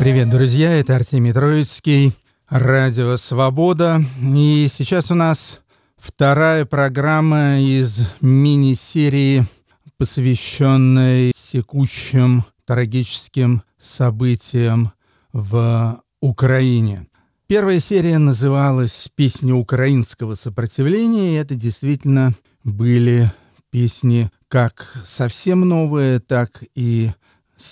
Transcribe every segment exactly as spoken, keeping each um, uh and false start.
Привет, друзья, это Артемий Троицкий, Радио Свобода. И сейчас у нас вторая программа из мини-серии, посвященной текущим трагическим событиям в Украине. Первая серия называлась «Песни украинского сопротивления», и это действительно были песни как совсем новые, так и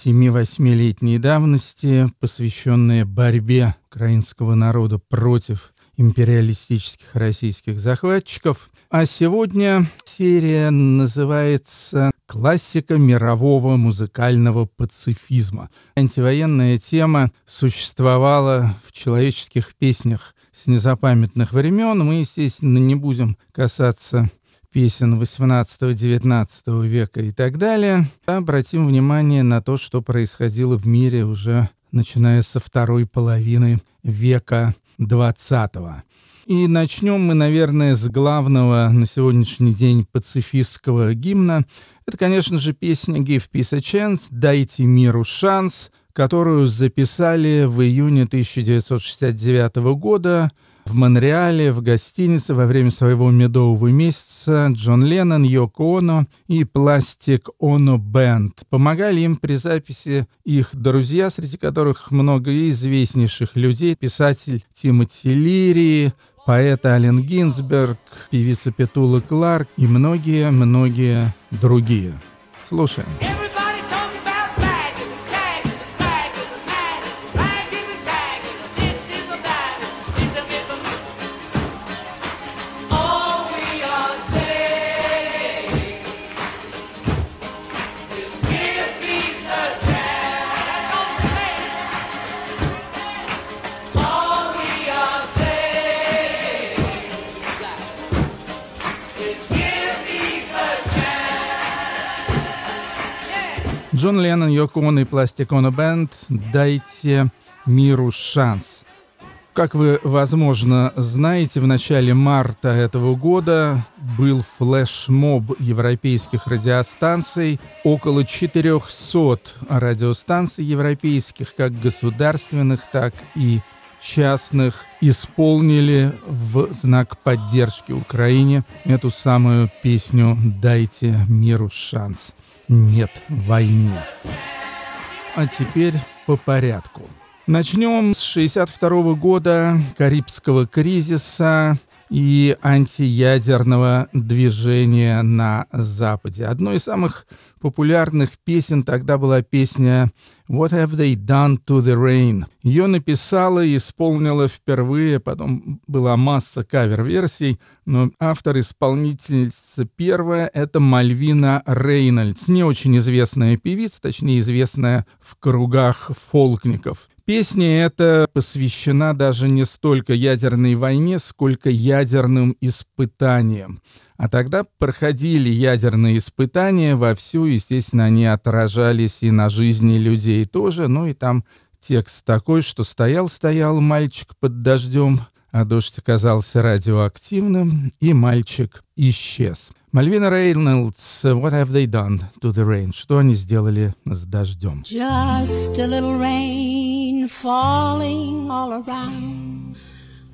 семи-восьмилетней давности, посвященные борьбе украинского народа против империалистических российских захватчиков. А сегодня серия называется «Классика мирового музыкального пацифизма». Антивоенная тема существовала в человеческих песнях с незапамятных времен. Мы, естественно, не будем касаться песен восемнадцатого-девятнадцатого века и так далее. Обратим внимание на то, что происходило в мире уже начиная со второй половины века двадцатого. И начнем мы, наверное, с главного на сегодняшний день пацифистского гимна. Это, конечно же, песня «Give Peace a Chance», «Дайте миру шанс», которую записали в июне тысяча девятьсот шестьдесят девятого года в Монреале, в гостинице во время своего медового месяца. Джон Леннон, Йоко Оно и Пластик Оно Бенд. Помогали им при записи их друзья, среди которых много известнейших людей. Писатель Тимоти Лири, поэт Ален Гинзберг, певица Петула Кларк и многие-многие другие. Слушаем. Джон Леннон, Йоко Оно и Пластик Оно Бенд, «Дайте миру шанс». Как вы, возможно, знаете, в начале марта этого года был флешмоб европейских радиостанций. Около четырехсот радиостанций европейских, как государственных, так и частных, исполнили в знак поддержки Украине эту самую песню «Дайте миру шанс». Нет войне. А теперь по порядку. Начнем с шестьдесят второго года, Карибского кризиса и антиядерного движения на Западе. Одной из самых популярных песен тогда была песня «What have they done to the rain?». Ее написала и исполнила впервые, потом была масса кавер-версий, но автор-исполнительница первая — это Мальвина Рейнольдс, не очень известная певица, точнее известная в кругах фолкников. Песня эта посвящена даже не столько ядерной войне, сколько ядерным испытаниям. А тогда проходили ядерные испытания вовсю, естественно, они отражались и на жизни людей тоже. Ну и там текст такой, что «стоял-стоял мальчик под дождем, а дождь оказался радиоактивным, и мальчик исчез». Мальвина Рейнольдс, «What have they done to the rain?» Что они сделали с дождем? Just a little rain falling all around.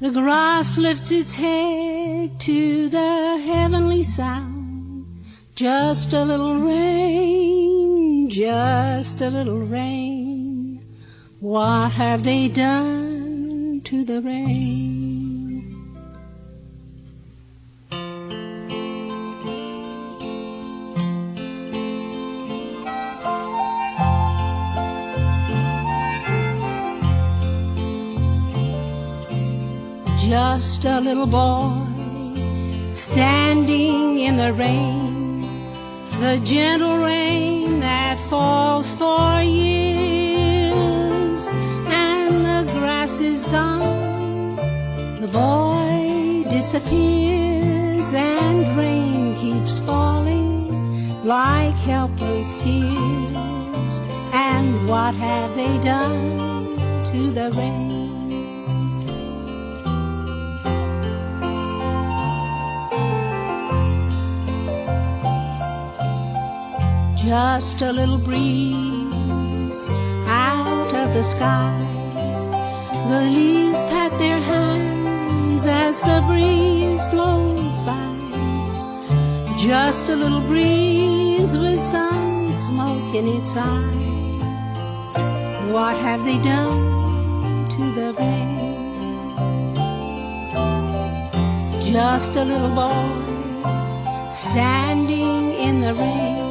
The grass lifts its head to the heavenly sound. Just a little rain, just a little rain. What have they done to the rain? Just a little boy standing in the rain, the gentle rain that falls for years, and the grass is gone, the boy disappears, and rain keeps falling like helpless tears, and what have they done to the rain? Just a little breeze out of the sky. The leaves pat their hands as the breeze blows by. Just a little breeze with some smoke in its eye. What have they done to the rain? Just a little boy standing in the rain.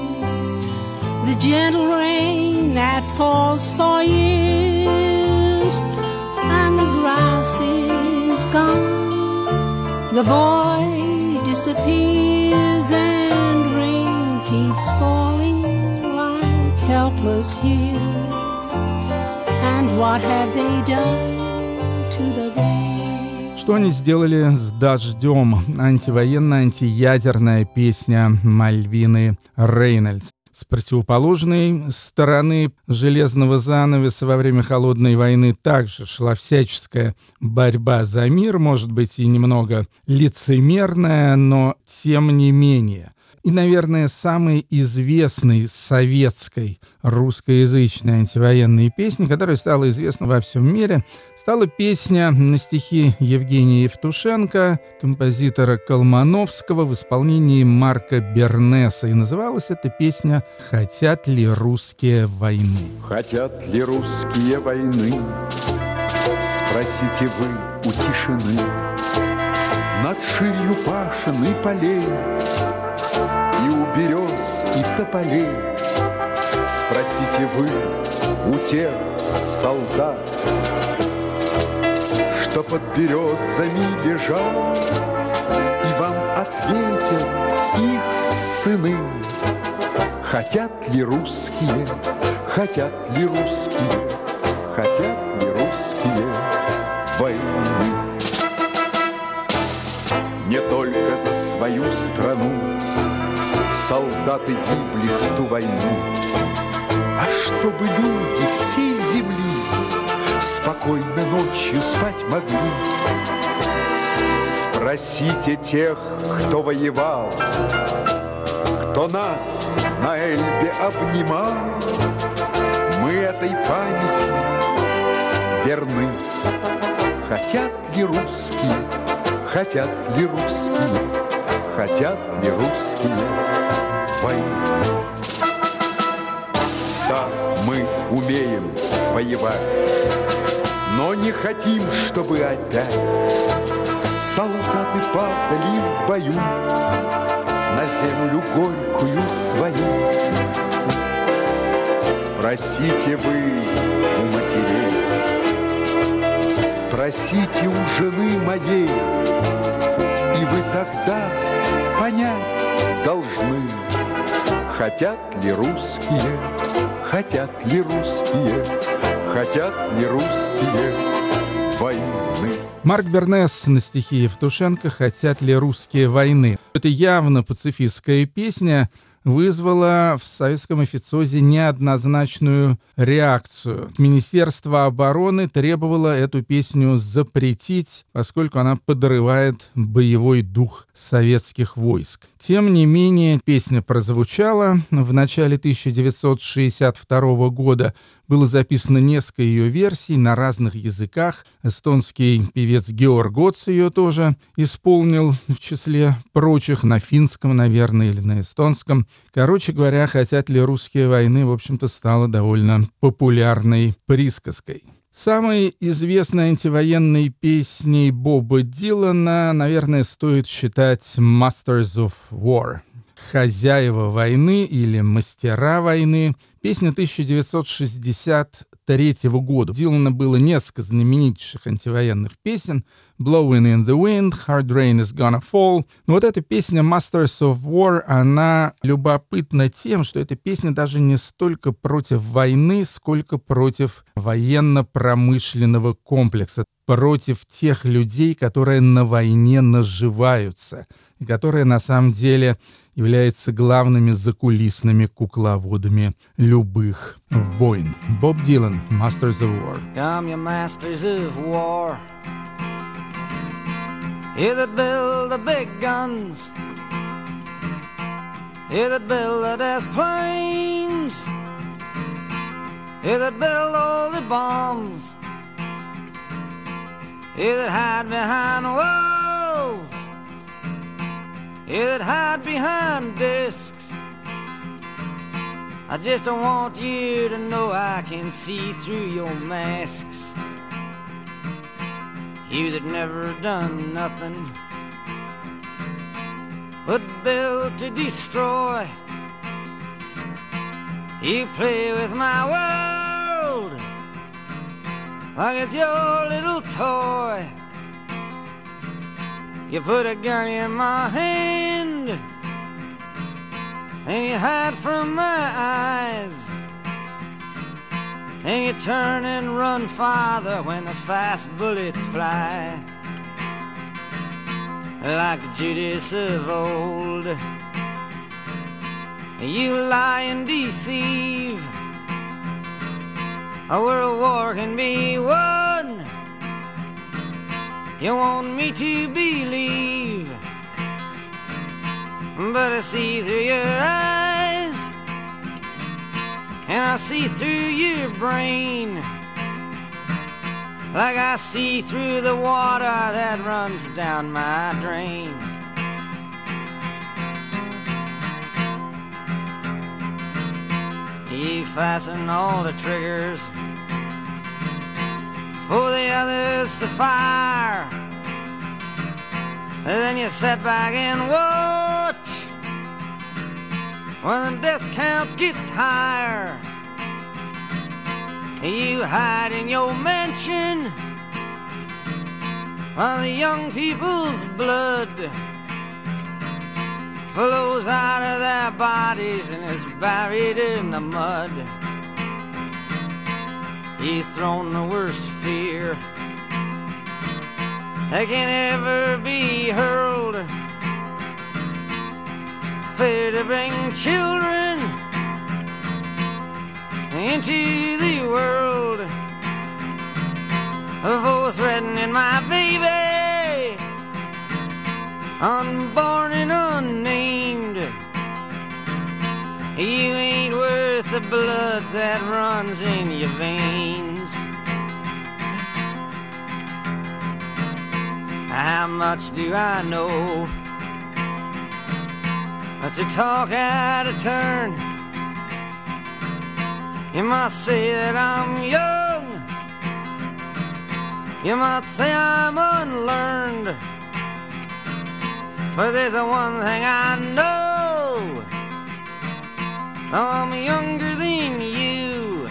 The gentle rain that falls for years, and the grass is gone. The boy disappears and rain keeps falling like helpless tears. And what have they done to the rain? Что они сделали с дождем? Антивоенная, антиядерная песня Мальвины Рейнольдс. С противоположной стороны железного занавеса во время Холодной войны также шла всяческая борьба за мир, может быть, и немного лицемерная, но тем не менее. И, наверное, самой известной советской русскоязычной антивоенной песней, которая стала известна во всем мире, стала песня на стихи Евгения Евтушенко, композитора Колмановского, в исполнении Марка Бернеса. И называлась эта песня «Хотят ли русские войны?» Хотят ли русские войны? Спросите вы у тишины. Над ширью пашин и полей, и у берез, и тополей. Спросите вы у тех солдат, что под березами лежат, и вам ответят их сыны. Хотят ли русские, хотят ли русские, хотят ли русские войны? Не только за свою страну солдаты гибли в ту войну, а чтобы люди всей земли спокойно ночью спать могли. Спросите тех, кто воевал, кто нас на Эльбе обнимал. Мы этой памяти верны. Хотят ли русские, хотят ли русские, хотят ли русские войны? Да, мы умеем воевать, но не хотим, чтобы опять солдаты падали в бою на землю горькую свою. Спросите вы у матерей, спросите у жены моей, и вы тогда понять должны, хотят ли русские, хотят ли русские, хотят ли русские войны? Марк Бернес на стихи Евтушенко «Хотят ли русские войны». Эта явно пацифистская песня вызвала в советском официозе неоднозначную реакцию. Министерство обороны требовало эту песню запретить, поскольку она подрывает боевой дух советских войск. Тем не менее, песня прозвучала. В начале тысяча девятьсот шестьдесят второго года было записано несколько ее версий на разных языках. Эстонский певец Георг Отс ее тоже исполнил в числе прочих, на финском, наверное, или на эстонском. Короче говоря, «Хотят ли русские войны», в общем-то, стала довольно популярной присказкой. Самой известной антивоенной песней Боба Дилана, наверное, стоит считать «Masters of War», «Хозяева войны» или «Мастера войны». Песня тысяча девятьсот шестьдесят третьего года. У Дилана было несколько знаменитейших антивоенных песен: «Blowing in the Wind», «Hard Rain is Gonna Fall». Но вот эта песня «Masters of War», она любопытна тем, что эта песня даже не столько против войны, сколько против военно-промышленного комплекса, против тех людей, которые на войне наживаются, и которые на самом деле являются главными закулисными кукловодами любых войн. Боб Дилан, «Masters of War». Come, you masters of war, you that build the big guns, you that build the death planes, Is it below the bombs? Is it hide behind walls? Is it hide behind discs? I just don't want you to know I can see through your masks. You that never done nothing but built to destroy. You play with my world like it's your little toy. You put a gun in my hand and you hide from my eyes, and you turn and run farther when the fast bullets fly. Like Judas of old, you lie and deceive. A world war can be won. You want me to believe, but I see through your eyes, and I see through your brain, like I see through the water that runs down my drain. You fasten all the triggers for the others to fire, and then you sit back and watch when the death count gets higher. You hide in your mansion while the young people's blood flows out of their bodies and is buried in the mud. He's thrown the worst fear that can ever be hurled. Fear to bring children into the world, for threatening my baby, unborn and unnamed. You ain't worth the blood that runs in your veins. How much do I know but to talk out of turn? You might say that I'm young, you might say I'm unlearned, but there's the one thing I know, I'm younger than you,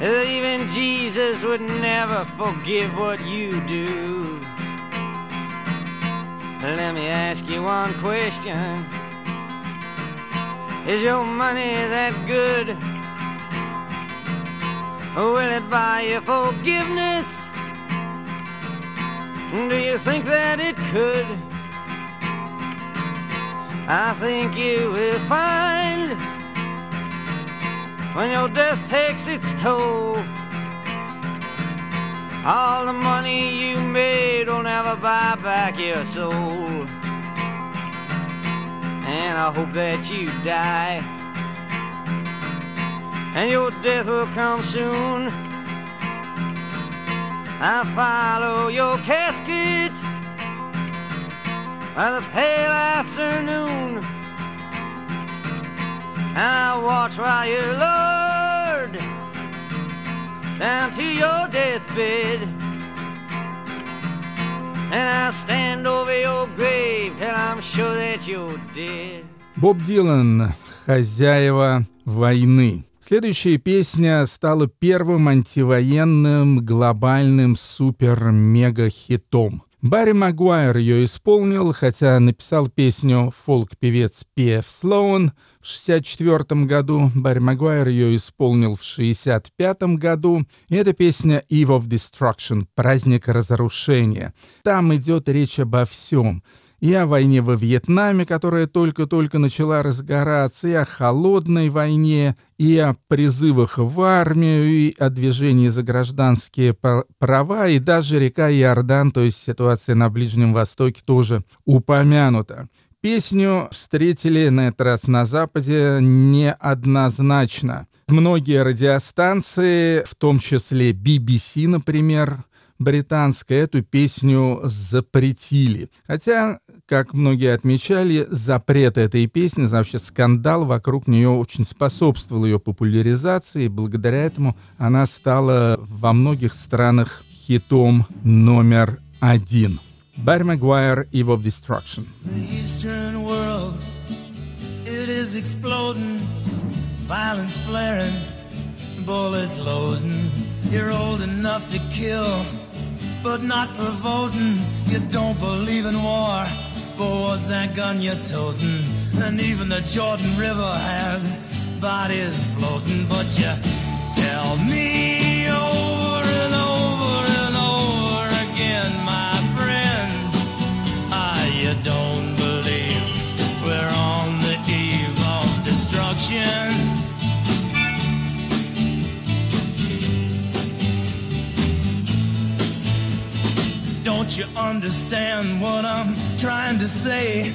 that even Jesus would never forgive what you do. Let me ask you one question. Is your money that good? Will it buy you forgiveness? Do you think that it could? I think you will find when your death takes its toll, all the money you made will never buy back your soul. And I hope that you die, and your death will come soon. I follow your casket by the pale afternoon, and I watch while you're lowered down to your deathbed, and I stand over your grave till I'm sure that you're dead. Боб Дилан, «Хозяева войны». Следующая песня стала первым антивоенным глобальным супер-мега-хитом. Барри Макгуайр ее исполнил, хотя написал песню фолк-певец Пи Эф Sloan в шестьдесят четвёртом году. Барри Макгуайр ее исполнил в шестьдесят пятом году. И это песня «Eve of Destruction» — «Праздник разрушения». Там идет речь обо всем. И о войне во Вьетнаме, которая только-только начала разгораться, и о холодной войне, и о призывах в армию, и о движении за гражданские права, и даже река Иордан, то есть ситуация на Ближнем Востоке, тоже упомянута. Песню встретили на этот раз на Западе неоднозначно. Многие радиостанции, в том числе би би си, например, британская, эту песню запретили. Хотя, как многие отмечали, запрет этой песни, вообще скандал вокруг нее очень способствовал ее популяризации, и благодаря этому она стала во многих странах хитом номер один. Барри Макгуайр, Eve of Destruction. The Eastern world, it is exploding, violence flaring, bullets loading. You're old enough to kill, but not for voting. You don't believe in war, but what's that gun you're toting? And even the Jordan River has bodies floating. But you tell me over and over and over again, my friend, ah, you don't believe we're on the eve of destruction. Don't you understand what I'm trying to say?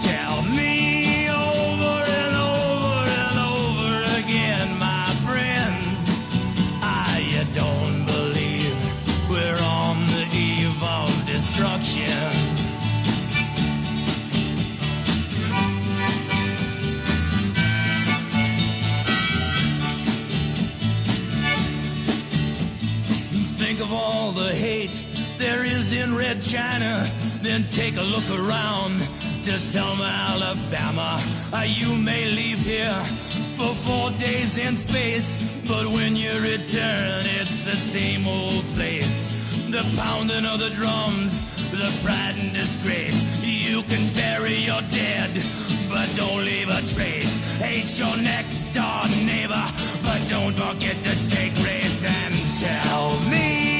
tell me over and over and over again, my friend, I you don't believe we're on the eve of destruction. Of all the hate there is in Red China, then take a look around to Selma, Alabama. You may leave here for four days in space, but when you return, it's the same old place. The pounding of the drums, the pride and disgrace. You can bury your dead, but don't leave a trace. Hate your next door neighbor, but don't forget to say grace. And tell me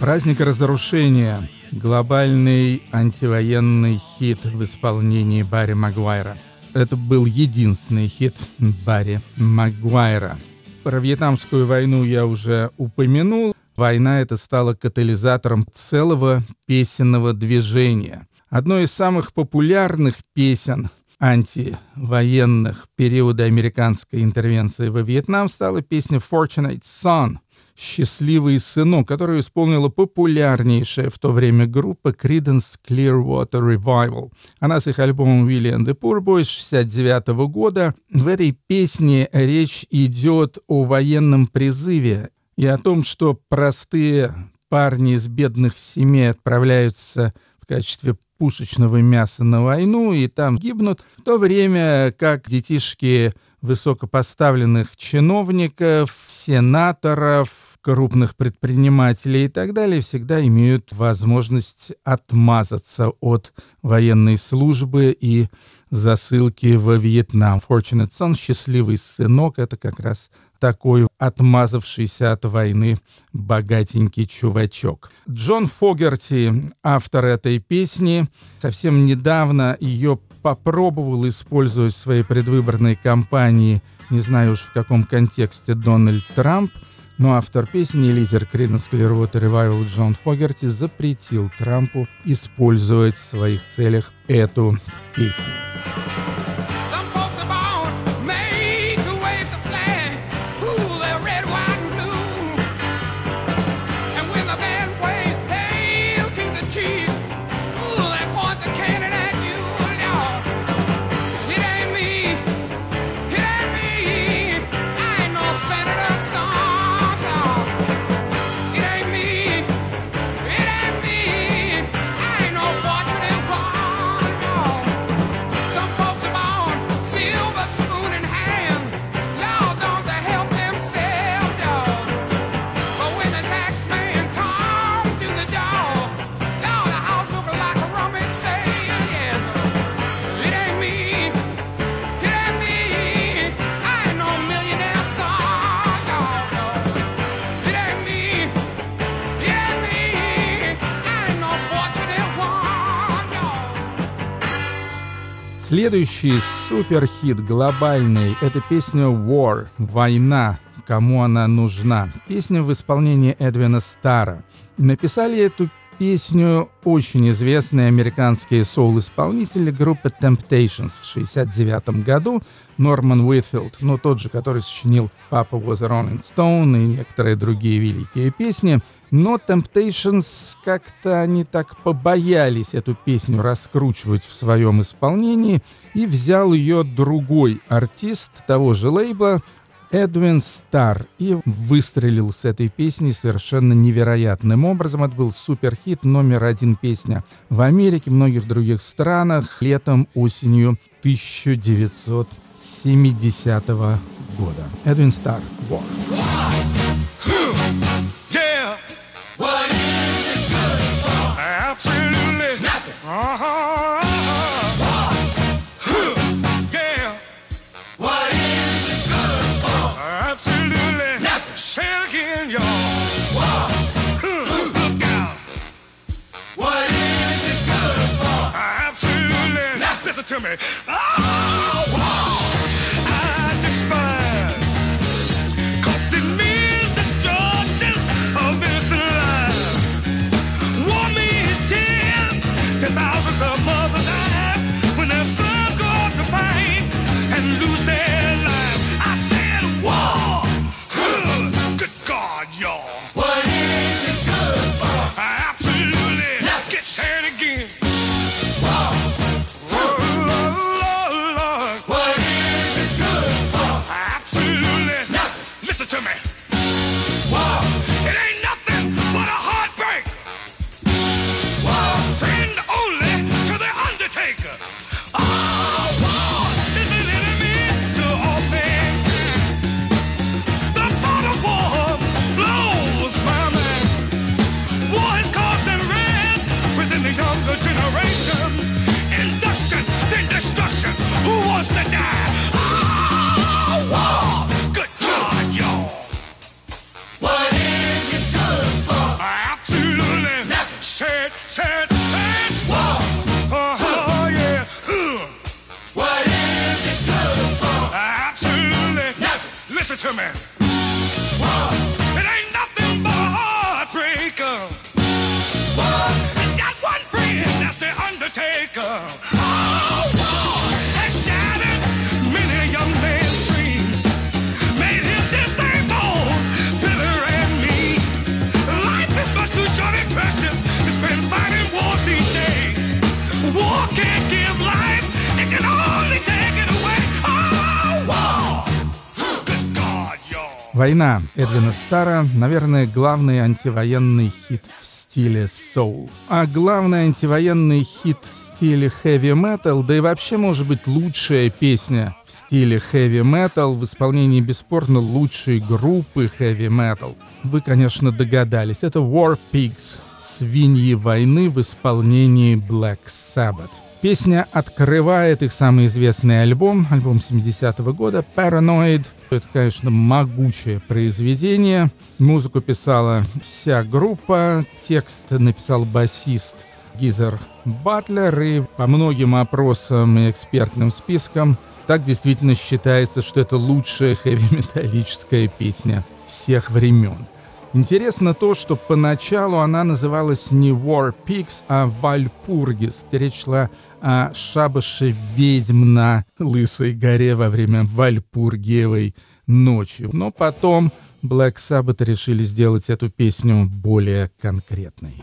«Праздник разрушения» — глобальный антивоенный хит в исполнении Барри Макгуайра. Это был единственный хит Барри Макгуайра. Про Вьетнамскую войну я уже упомянул. Война эта стала катализатором целого песенного движения. Одной из самых популярных песен антивоенных периода американской интервенции во Вьетнам стала песня «Fortunate Son», «Счастливый сынок», которую исполнила популярнейшая в то время группа Creedence Clearwater Revival. Она с их альбомом «Willie and the Poor Boys» шестьдесят девятого года. В этой песне речь идет о военном призыве и о том, что простые парни из бедных семей отправляются в качестве пушечного мяса на войну и там гибнут, в то время как детишки высокопоставленных чиновников, сенаторов, крупных предпринимателей и так далее всегда имеют возможность отмазаться от военной службы и засылки во Вьетнам. Fortunate Son, счастливый сынок, это как раз такой отмазавшийся от войны богатенький чувачок. Джон Фогерти, автор этой песни, совсем недавно ее попробовал использовать в своей предвыборной кампании, не знаю уж в каком контексте, Дональд Трамп. Но автор песни и лидер Creedence Clearwater Revival Джон Фогерти запретил Трампу использовать в своих целях эту песню. Следующий суперхит глобальный – это песня «War» – «Война», кому она нужна. Песня в исполнении Эдвина Старра. Написали эту песню очень известные американские соул-исполнители группы Temptations в шестьдесят девятом году, Норман Уитфилд, ну тот же, который сочинил «Papa was a Rolling Stone» и некоторые другие великие песни. Но Temptations как-то они так побоялись эту песню раскручивать в своем исполнении, и взял ее другой артист того же лейбла, Эдвин Старр, и выстрелил с этой песней совершенно невероятным образом. Это был суперхит, номер один песня в Америке, многих других странах, летом, осенью тысяча девятьсот семидесятого года. Эдвин Старр, «War». To me. Oh, war, I despise, cause it means destruction of innocent lives. War means tears to thousands of mothers die when their sons go up to fight and lose their lives. I said war, huh, good God, y'all. What is it good for? I absolutely nothing. Get sad again. To me. Wow. It ain't nothing but a heartbreak. Wow. Friend only to the undertaker. Oh, war is an enemy to all mankind. The thought of war blows my mind. War has caused unrest within the younger generation. Induction, then destruction. Who wants to die? Oh, war. To me. War. It ain't nothing but a heartbreaker. War. It's got one friend, that's the undertaker. Oh, war has shattered many young men's dreams, made him disabled, bitter and mean. Life is much too short and precious. It's been fighting wars each day. War can't give life, it can only take it away. Oh, war. «Война» Эдвина Старра, наверное, главный антивоенный хит в стиле соул. А главный антивоенный хит в стиле хэви-метал, да и вообще, может быть, лучшая песня в стиле хэви-метал в исполнении, бесспорно, лучшей группы хэви-метал. Вы, конечно, догадались, это «War Pigs» — «Свиньи войны» в исполнении Black Sabbath. Песня открывает их самый известный альбом, альбом семидесятого года «Paranoid». Это, конечно, могучее произведение. Музыку писала вся группа, текст написал басист Гизер Батлер, и по многим опросам и экспертным спискам так действительно считается, что это лучшая хэви-металлическая песня в всех времен. Интересно то, что поначалу она называлась не War Pigs, а Вальпургис. Речь шла о шабаше ведьм на Лысой горе во время Вальпургиевой ночи. Но потом Black Sabbath решили сделать эту песню более конкретной.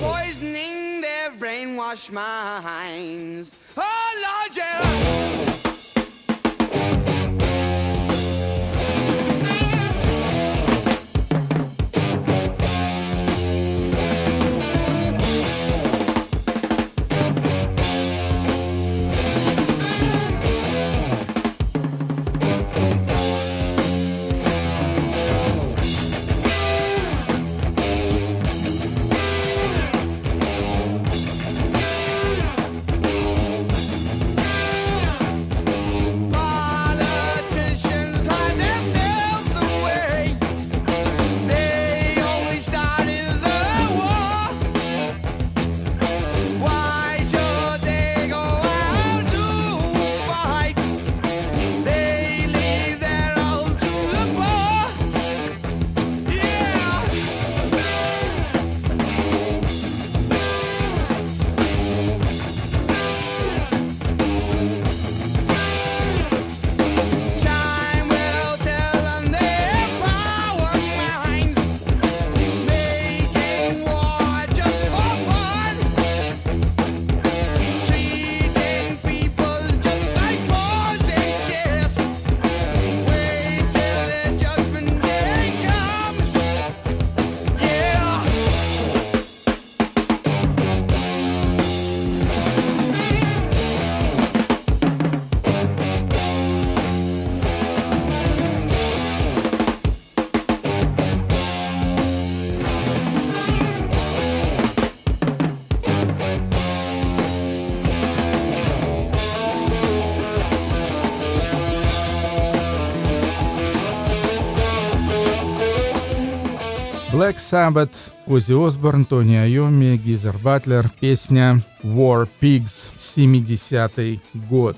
poisoning their brainwashed minds. Oh, Lord, yeah. Black Sabbath, Оззи Осборн, Тони Айоми, Гизер Батлер. Песня War Pigs, семидесятый год.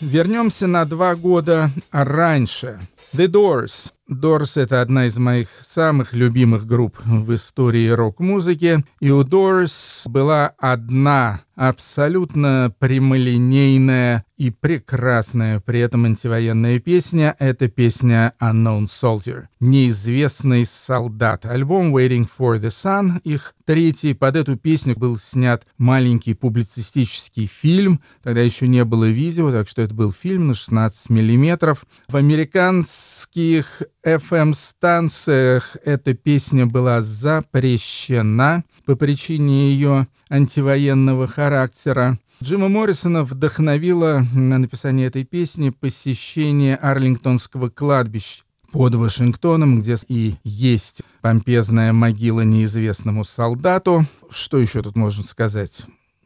Вернемся на два года раньше. The Doors. Doors — это одна из моих самых любимых групп в истории рок-музыки. И у Doors была одна абсолютно прямолинейная и прекрасная при этом антивоенная песня. Это песня Unknown Soldier, «Неизвестный солдат». Альбом Waiting for the Sun, их третий. Под эту песню был снят маленький публицистический фильм. Тогда еще не было видео, так что это был фильм на шестнадцать миллиметров. В американских эф эм-станциях эта песня была запрещена по причине ее антивоенного характера. Джима Моррисона вдохновило на написание этой песни посещение Арлингтонского кладбища под Вашингтоном, где и есть помпезная могила неизвестному солдату. Что еще тут можно сказать?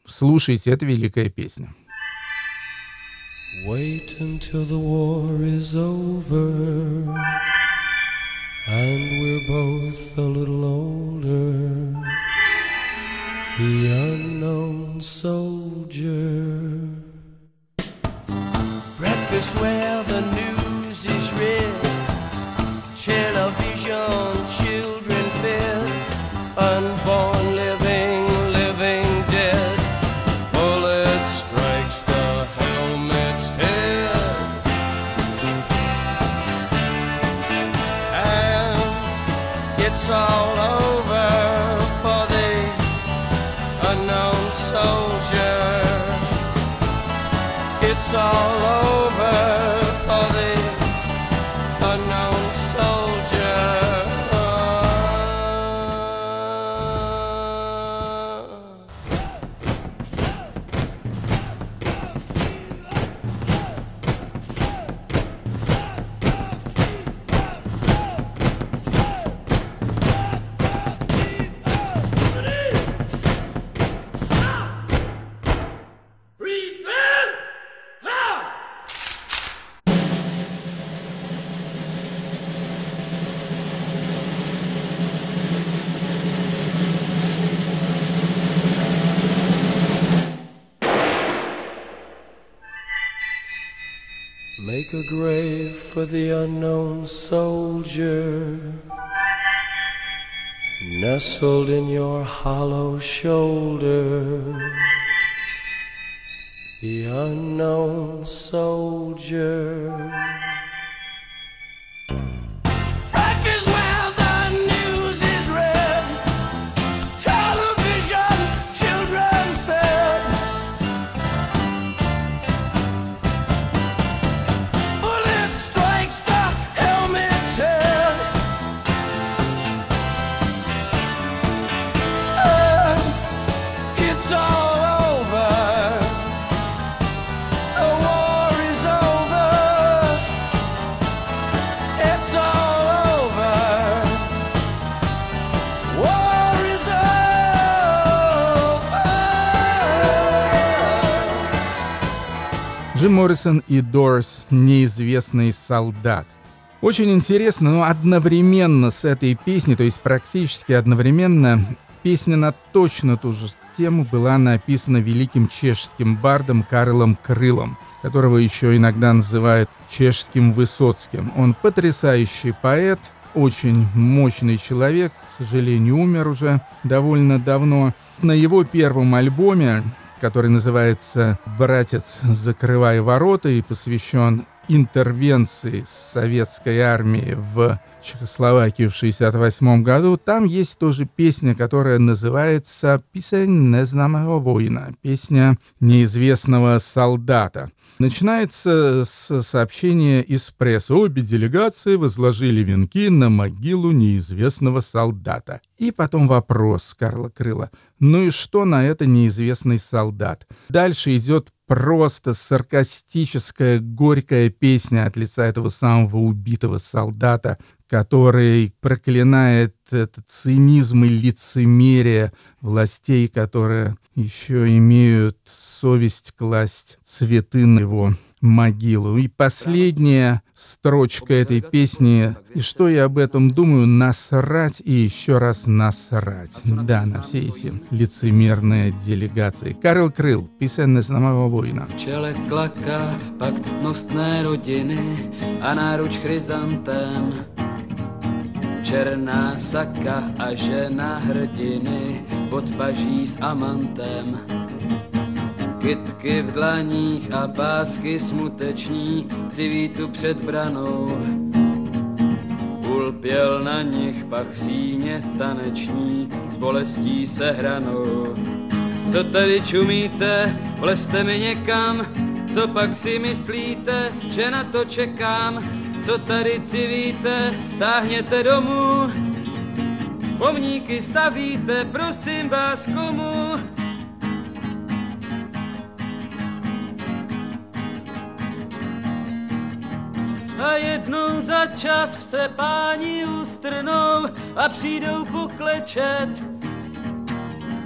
Слушайте, это великая песня. Wait until the war is over, and we're both a little older. The unknown soldier. Breakfast where the news is read, television children fed, unborn living, living dead. Bullet strikes the helmet's head, and it's all over for the unknown soldier. It's all over for the unknown soldier. Make a grave for the unknown soldier, nestled in your hollow shoulder. The unknown soldier. Джим Моррисон и Doors «Неизвестный солдат». Очень интересно, но одновременно с этой песней, то есть практически одновременно, песня на точно ту же тему была написана великим чешским бардом Карлом Крылом, которого еще иногда называют чешским Высоцким. Он потрясающий поэт, очень мощный человек, к сожалению, умер уже довольно давно. На его первом альбоме, который называется «Братец, закрывай ворота» и посвящен интервенции советской армии в Чехословакию в шестьдесят восьмом году, там есть тоже песня, которая называется «Песень незнаного воина», песня неизвестного солдата. Начинается с сообщения из прессы. Обе делегации возложили венки на могилу неизвестного солдата. И потом вопрос Карла Крыла. Ну и что на это неизвестный солдат? Дальше идет просто саркастическая, горькая песня от лица этого самого убитого солдата, который проклинает этот цинизм и лицемерие властей, которые еще имеют совесть класть цветы на его могилу. И последняя строчка этой песни, и что я об этом думаю, насрать и еще раз насрать. Да, на все эти лицемерные делегации. Карл Крыл, «Песня незнаного воина». В челе клака, пак цтностной родины, а наруч хризантем. Černá saka a žena hrdiny pod paží s amantem. Kytky v dlaních a pásky smuteční civítu před branou. Ulpěl na nich pak síně taneční s bolestí sehranou. Co tady čumíte, vlezte mi někam, co pak si myslíte, že na to čekám? Co tady civíte, táhněte domů, pomníky stavíte, prosím vás komu. A jednou za čas se páni ustrnou a přijdou poklečet.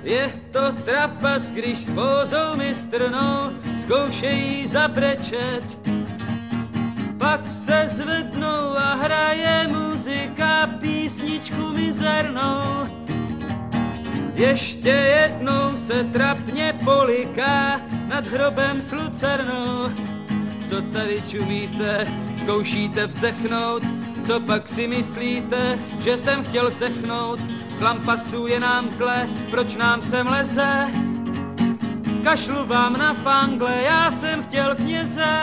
Je to trapas, když s pózou mistrnou zkoušejí zabrečet. Pak se zvednou a hraje muzika písničku mizernou. Ještě jednou se trapně poliká nad hrobem s lucernou. Co tady čumíte, zkoušíte vzdechnout, co pak si myslíte, že jsem chtěl zdechnout? Z lampasů je nám zle, proč nám sem leze? Kašlu vám na fangle, já jsem chtěl kněze.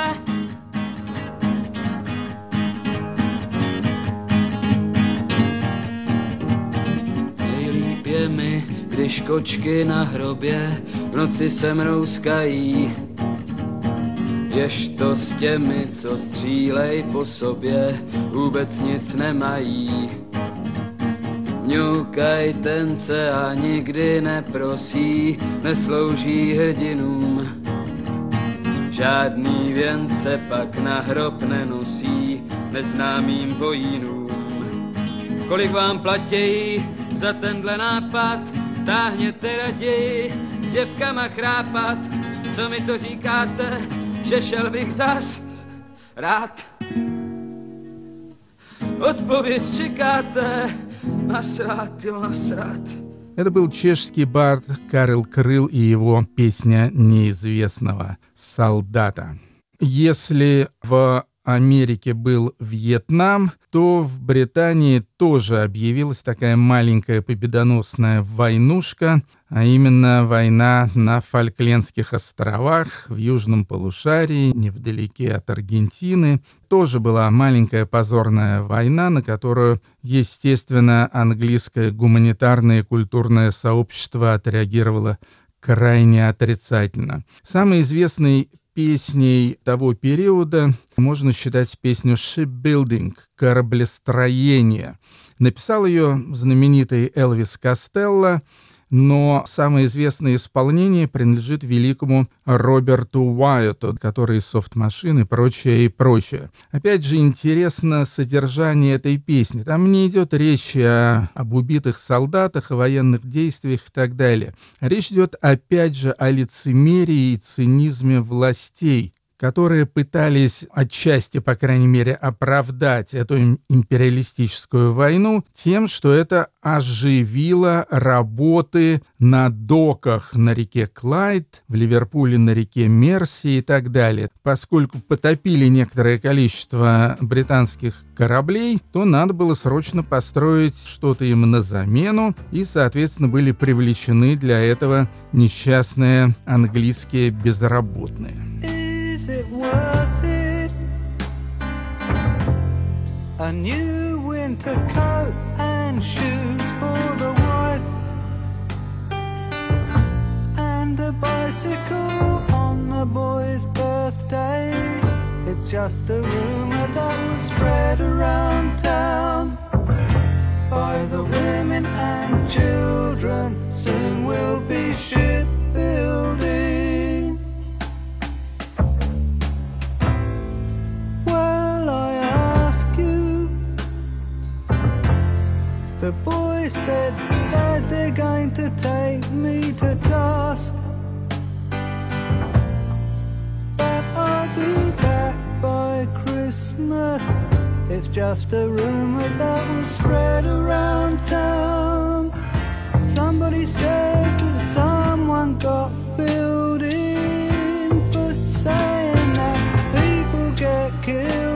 Mi, když kočky na hrobě v noci se mrouskají. Jež to s těmi, co střílej po sobě, vůbec nic nemají. Mňoukaj tence a nikdy neprosí, neslouží hrdinům. Žádný věnce pak na hrob nenosí neznámým vojínům. Kolik vám platějí za tenhle nápad, táhněte raději s děvkama chrápat. Co mi to říkáte, že šel bych zas rád? Odpověď čekáte, nasrát, jo, nasrát. Это был чешский бард Карл Крыл и его песня «Неизвестного солдата». Если в Америке был Вьетнам, то в Британии тоже объявилась такая маленькая победоносная войнушка, а именно война на Фольклендских островах в Южном полушарии, невдалеке от Аргентины. Тоже была маленькая позорная война, на которую, естественно, английское гуманитарное и культурное сообщество отреагировало крайне отрицательно. Самый известный песней того периода можно считать песню «Shipbuilding» — «Кораблестроение». Написал ее знаменитый Элвис Костелло, но самое известное исполнение принадлежит великому Роберту Уайоту, который «Софт Машин» и прочее, и прочее. Опять же, интересно содержание этой песни. Там не идет речь о, об убитых солдатах, о военных действиях и так далее. Речь идет, опять же, о лицемерии и цинизме властей, которые пытались отчасти, по крайней мере, оправдать эту империалистическую войну тем, что это оживило работы на доках на реке Клайд, в Ливерпуле на реке Мерси и так далее. Поскольку потопили некоторое количество британских кораблей, то надо было срочно построить что-то им на замену, и, соответственно, были привлечены для этого несчастные английские безработные. Worth it? A new winter coat and shoes for the wife, and a bicycle on the boy's birthday. It's just a rumor that was spread around town by the women and children. Soon we'll be shipbuilding. The boy said that they're going to take me to task, but I'll be back by Christmas. It's just a rumor that was spread around town. Somebody said that someone got filled in for saying that people get killed.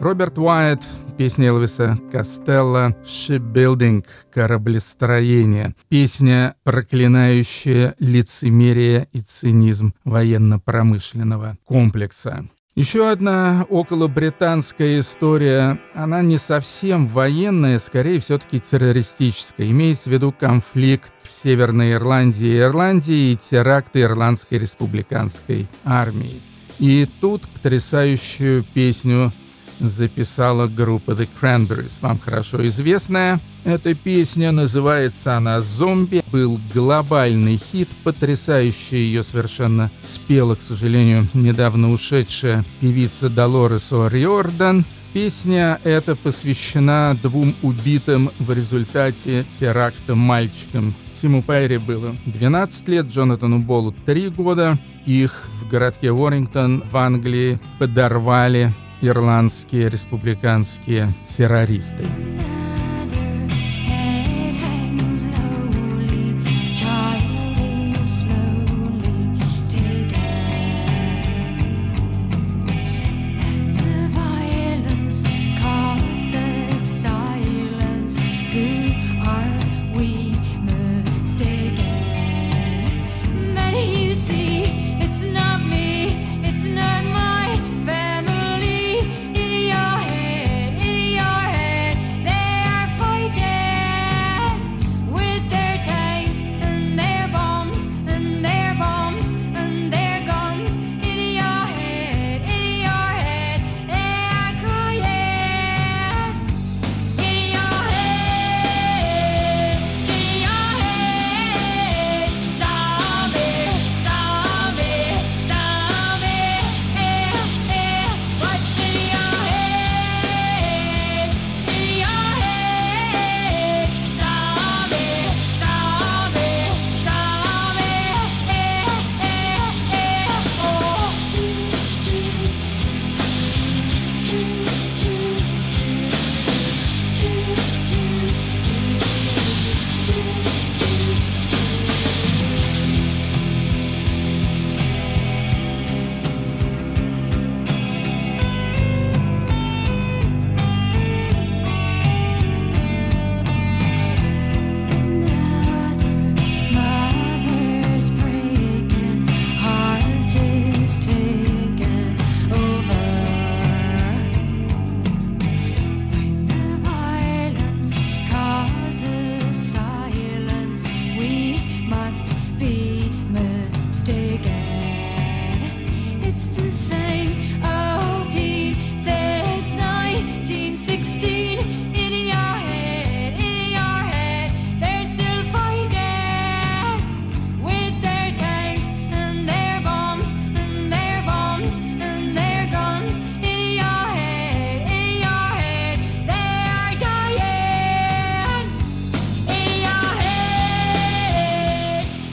Роберт Уайт, песня Элвиса Костелло «Shipbuilding», «Кораблестроение», песня, проклинающая лицемерие и цинизм военно-промышленного комплекса. Еще одна околобританская история, она не совсем военная, скорее все-таки террористическая. Имеется в виду конфликт в Северной Ирландии и Ирландии и теракты Ирландской республиканской армии. И тут потрясающую песню записала группа The Cranberries, вам хорошо известная. Эта песня, называется она «Зомби», был глобальный хит, потрясающая ее совершенно спела, к сожалению, недавно ушедшая певица Долорес О'Риордан. Песня эта посвящена двум убитым в результате теракта мальчикам Тиму Перри было двенадцать лет, Джонатану Болу три года. Их в городке Уоррингтон в Англии подорвали ирландские республиканские террористы.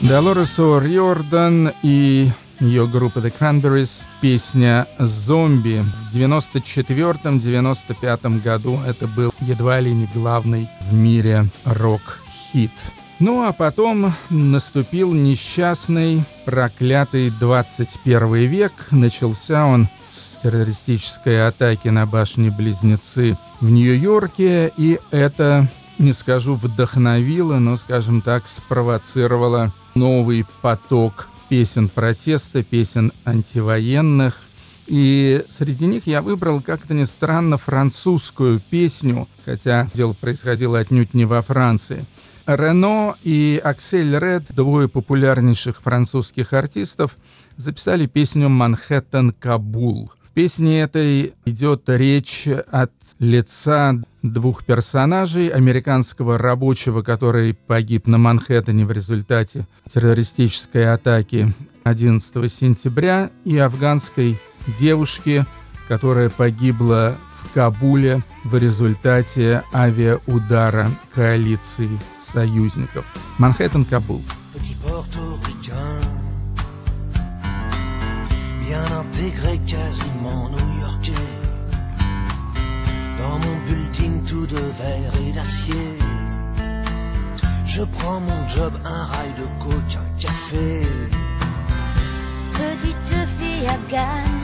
Долорес О'Риордан и ее группа The Cranberries, песня «Зомби». В девяносто четвёртом — девяносто пятом году это был едва ли не главный в мире рок-хит. Ну а потом наступил несчастный, проклятый двадцать первый век. Начался он с террористической атаки на башни-близнецы в Нью-Йорке, и это, не скажу вдохновило, но, скажем так, спровоцировало новый поток песен протеста, песен антивоенных. И среди них я выбрал, как-то ни странно, французскую песню, хотя дело происходило отнюдь не во Франции. Рено и Аксель Ред, двое популярнейших французских артистов, записали песню «Манхэттен-Кабул». В песне этой идет речь от лица двух персонажей: американского рабочего, который погиб на Манхэттене в результате террористической атаки одиннадцатого сентября, и афганской девушки, которая погибла в Кабуле в результате авиаудара коалиции союзников. Манхэттен-Кабул. Dans mon building tout de verre et d'acier, je prends mon job, un rail de coke, un café. Petite fille afghane,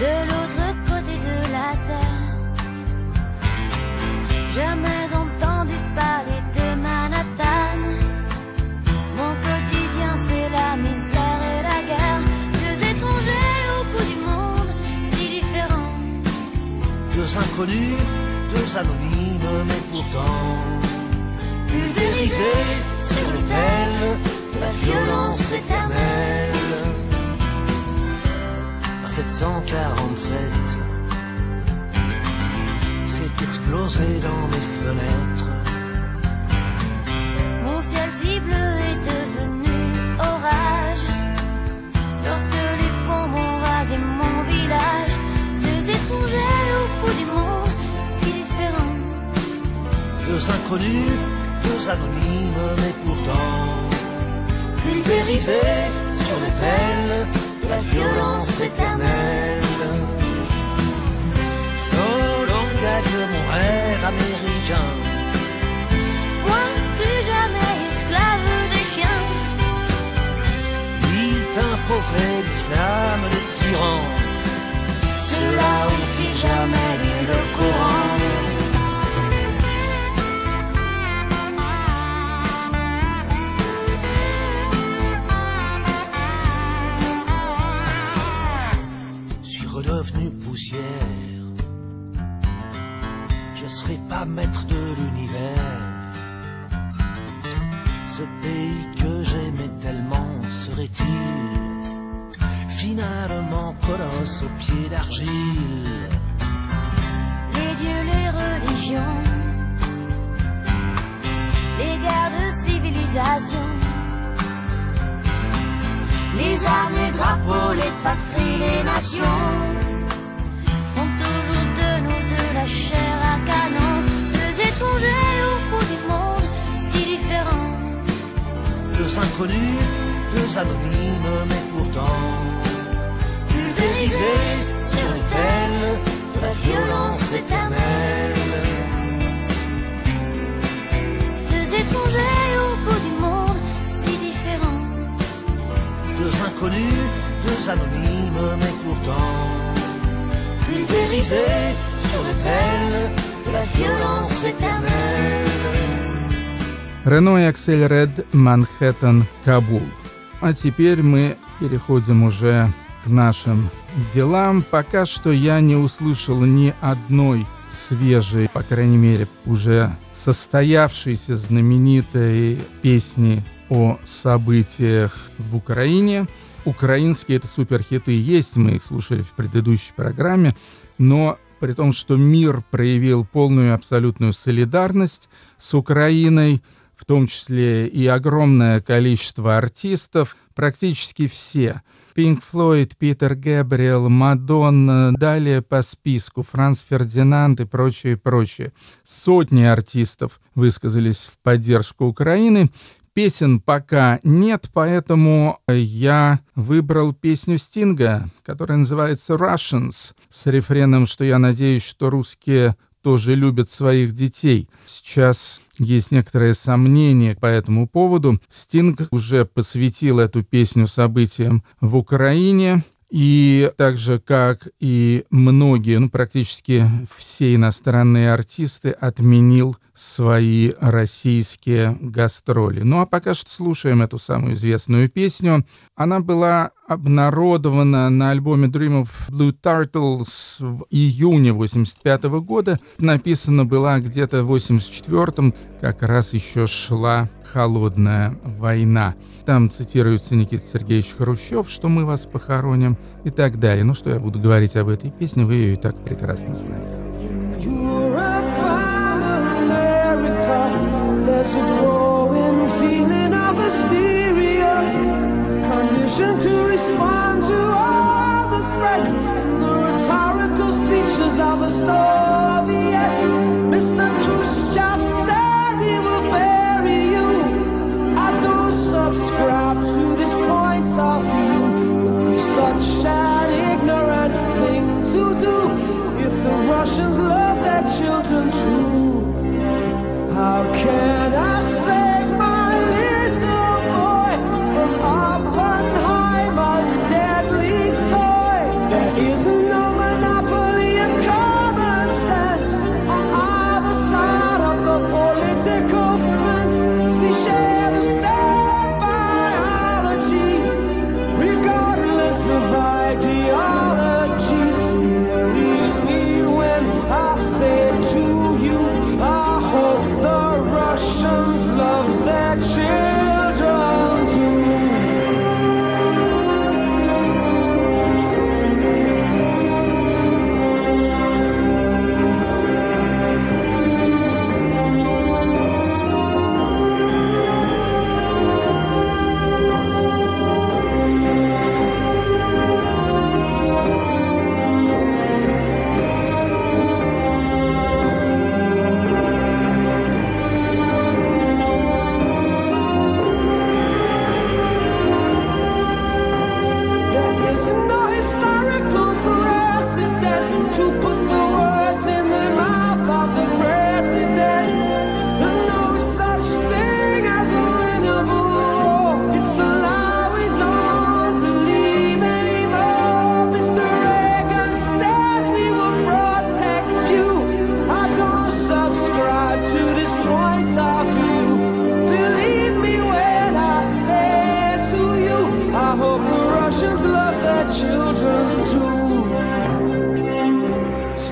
de l'autre côté de la terre, jamais entendu parler de Manhattan. Mon quotidien c'est la misère et la guerre, deux étrangers au bout du monde, si différents. Deux inconnus, deux anonymes, mais pourtant pulvérisés sur l'autel de la violence éternelle. À sept cent quarante-sept, c'est explosé dans mes fenêtres. Mon ciel si bleu est devenu orage, lorsque les bombes ont rasé mon village. Deux étrangers au bout du monde, si différents. Deux inconnus, deux anonyme, mais pourtant pulvérisé sur l'autel de la violence éternelle. Solo gagne mon rêve américain. Moi, plus jamais esclave des chiens. Il t'imposerait l'islam des tyrans. Cela où qui jamais lu le Coran. Devenu poussière, je serai pas maître de l'univers. Ce pays que j'aimais tellement serait-il finalement colosse aux pieds d'argile? Les dieux, les religions, les guerres de civilisation, les armes, les drapeaux, les patries, les nations. La chair à canon, deux étrangers au bout du monde, si différents. Deux inconnus, deux anonymes, mais pourtant pulvérisés sur l'autel de la violence éternelle. Deux étrangers au bout du monde, si différents. Deux inconnus, deux anonymes, mais pourtant pulvérisés sur l'autel de la violence éternelle. Рено и Аксель Ред, Манхэттен, Кабул. А теперь мы переходим уже к нашим делам. Пока что я не услышал ни одной свежей, по крайней мере, уже состоявшейся знаменитой песни о событиях в Украине. Украинские это суперхиты есть, мы их слушали в предыдущей программе, но при том, что мир проявил полную абсолютную солидарность с Украиной, в том числе и огромное количество артистов, практически все. Pink Floyd, Питер Гэбриэл, Мадонна, далее по списку, Франц Фердинанд и прочее, прочее. Сотни артистов высказались в поддержку Украины. Песен пока нет, поэтому я выбрал песню Стинга, которая называется «Russians», с рефреном, что я надеюсь, что русские тоже любят своих детей. Сейчас есть некоторые сомнения по этому поводу. Стинг уже посвятил эту песню событиям в Украине. И так же, как и многие, ну, практически все иностранные артисты, отменил свои российские гастроли. Ну, а пока что слушаем эту самую известную песню. Она была обнародована на альбоме Dream of Blue Turtles в июне восемьдесят пятого года. Написана была где-то в восемьдесят четвёртом, как раз еще шла «Холодная война». Там цитируется Никита Сергеевич Хрущев, что мы вас похороним и так далее. Ну что я буду говорить об этой песне, вы ее и так прекрасно знаете. Subscribe to this point of view would be such an ignorant thing to do. If the Russians love their children too, how can I say?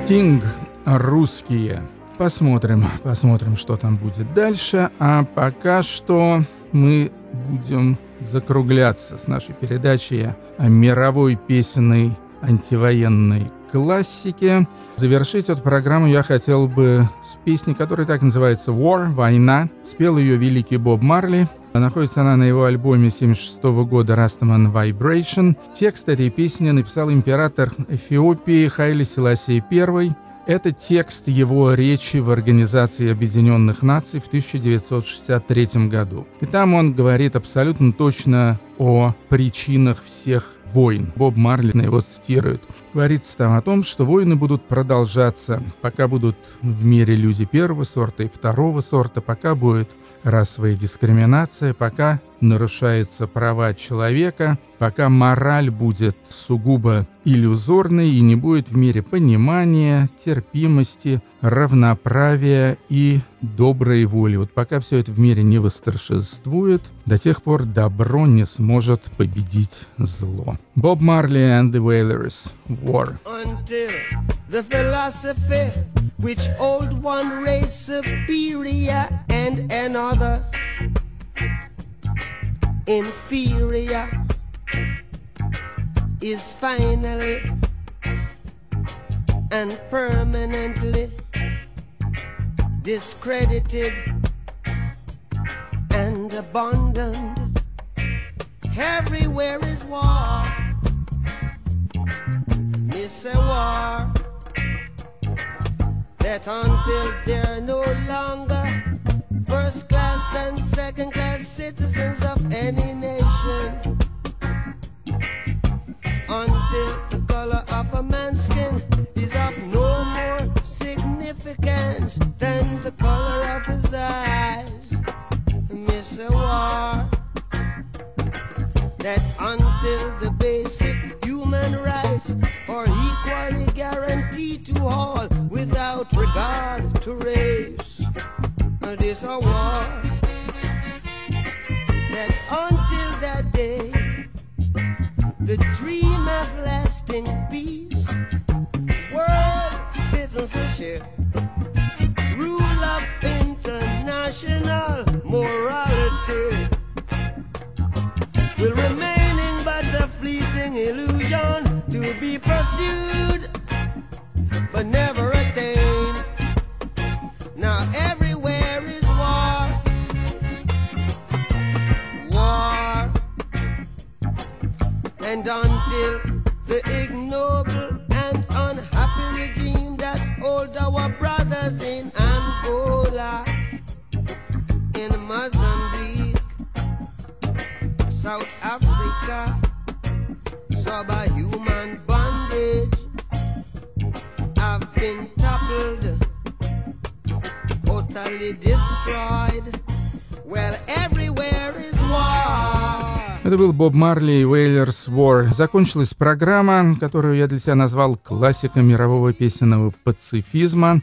Стинг русские. Посмотрим, посмотрим, что там будет дальше. А пока что мы будем закругляться с нашей передачей о мировой песенной антивоенной классике. Завершить эту программу я хотел бы с песней, которая так называется «War», «Война». Спел ее великий Боб Марли. Находится она на его альбоме семьдесят шестого года «Rastaman Vibration». Текст этой песни написал император Эфиопии Хайле Селасии I. Это текст его речи в Организации Объединенных Наций в тысяча девятьсот шестьдесят третьем году. И там он говорит абсолютно точно о причинах всех войн. Боб Марли его цитирует. Говорится там о том, что войны будут продолжаться, пока будут в мире люди первого сорта и второго сорта, пока будет расовая дискриминация, пока нарушаются права человека, пока мораль будет сугубо иллюзорной и не будет в мире понимания, терпимости, равноправия и доброй воли. Вот пока все это в мире не восторжествует, до тех пор добро не сможет победить зло. Боб Марли and the Wailers. War. Until the philosophy which old one race superior and another inferior is finally and permanently discredited and abandoned. Everywhere is war. It's a war that until they're no longer first class and second class citizens of any nation, until the color of a man's skin is of no more significance than the color of his eyes, miss a war that until the basic human rights are equally guaranteed to all without regard to race, this a war that until that day the dream of lasting peace, world citizenship, rule of international morality will remaining but a fleeting illusion to be pursued but never attained. Now everywhere is war, war. And until the ignoble and unhappy regime that hold our brothers in Angola, in Mozambique, South Africa, subhuman bondage, have been toppled, totally destroyed. Well, everywhere is war. Это был Боб Марли и Wailers War. Закончилась программа, которую я для себя назвал классика мирового песенного пацифизма.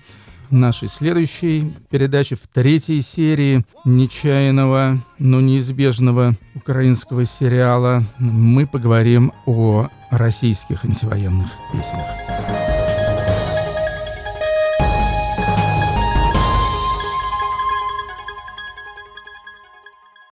В нашей следующей передаче, в третьей серии нечаянного, но неизбежного украинского сериала, мы поговорим о российских антивоенных песнях.